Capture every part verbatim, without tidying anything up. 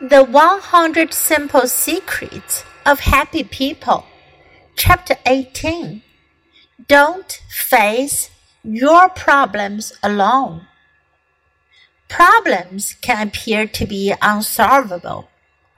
The one hundred Simple Secrets of Happy People, Chapter eighteen. Don't face your problems alone. Problems can appear to be unsolvable.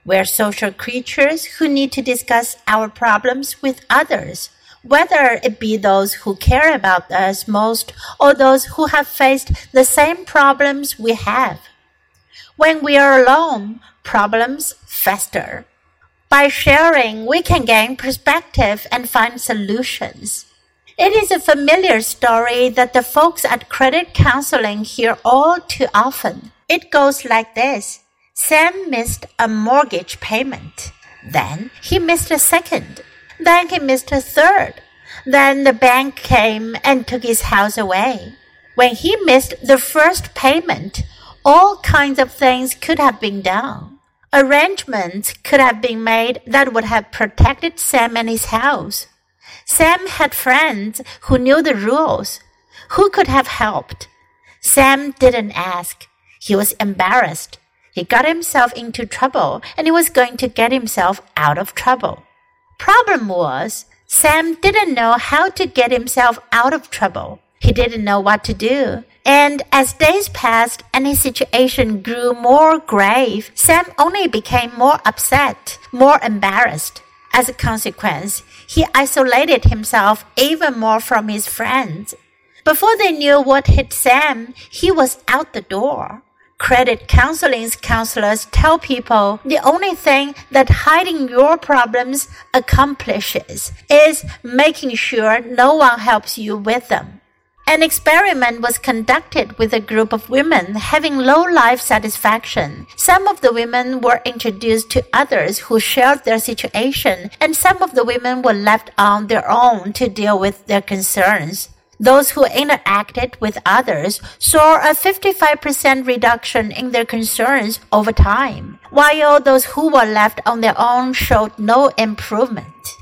We're social creatures who need to discuss our problems with others, whether it be those who care about us most or those who have faced the same problems we have.When we are alone, problems fester. By sharing, we can gain perspective and find solutions. It is a familiar story that the folks at Credit Counseling hear all too often. It goes like this. Sam missed a mortgage payment. Then he missed a second. Then he missed a third. Then the bank came and took his house away. When he missed the first payment,All kinds of things could have been done. Arrangements could have been made that would have protected Sam and his house. Sam had friends who knew the rules, who could have helped. Sam didn't ask. He was embarrassed. He got himself into trouble, and he was going to get himself out of trouble. Problem was, Sam didn't know how to get himself out of trouble. He didn't know what to do.And as days passed and his situation grew more grave, Sam only became more upset, more embarrassed. As a consequence, he isolated himself even more from his friends. Before they knew what hit Sam, he was out the door. Credit counseling's counselors tell people the only thing that hiding your problems accomplishes is making sure no one helps you with them.An experiment was conducted with a group of women having low life satisfaction. Some of the women were introduced to others who shared their situation, and some of the women were left on their own to deal with their concerns. Those who interacted with others saw a fifty-five percent reduction in their concerns over time, while those who were left on their own showed no improvement.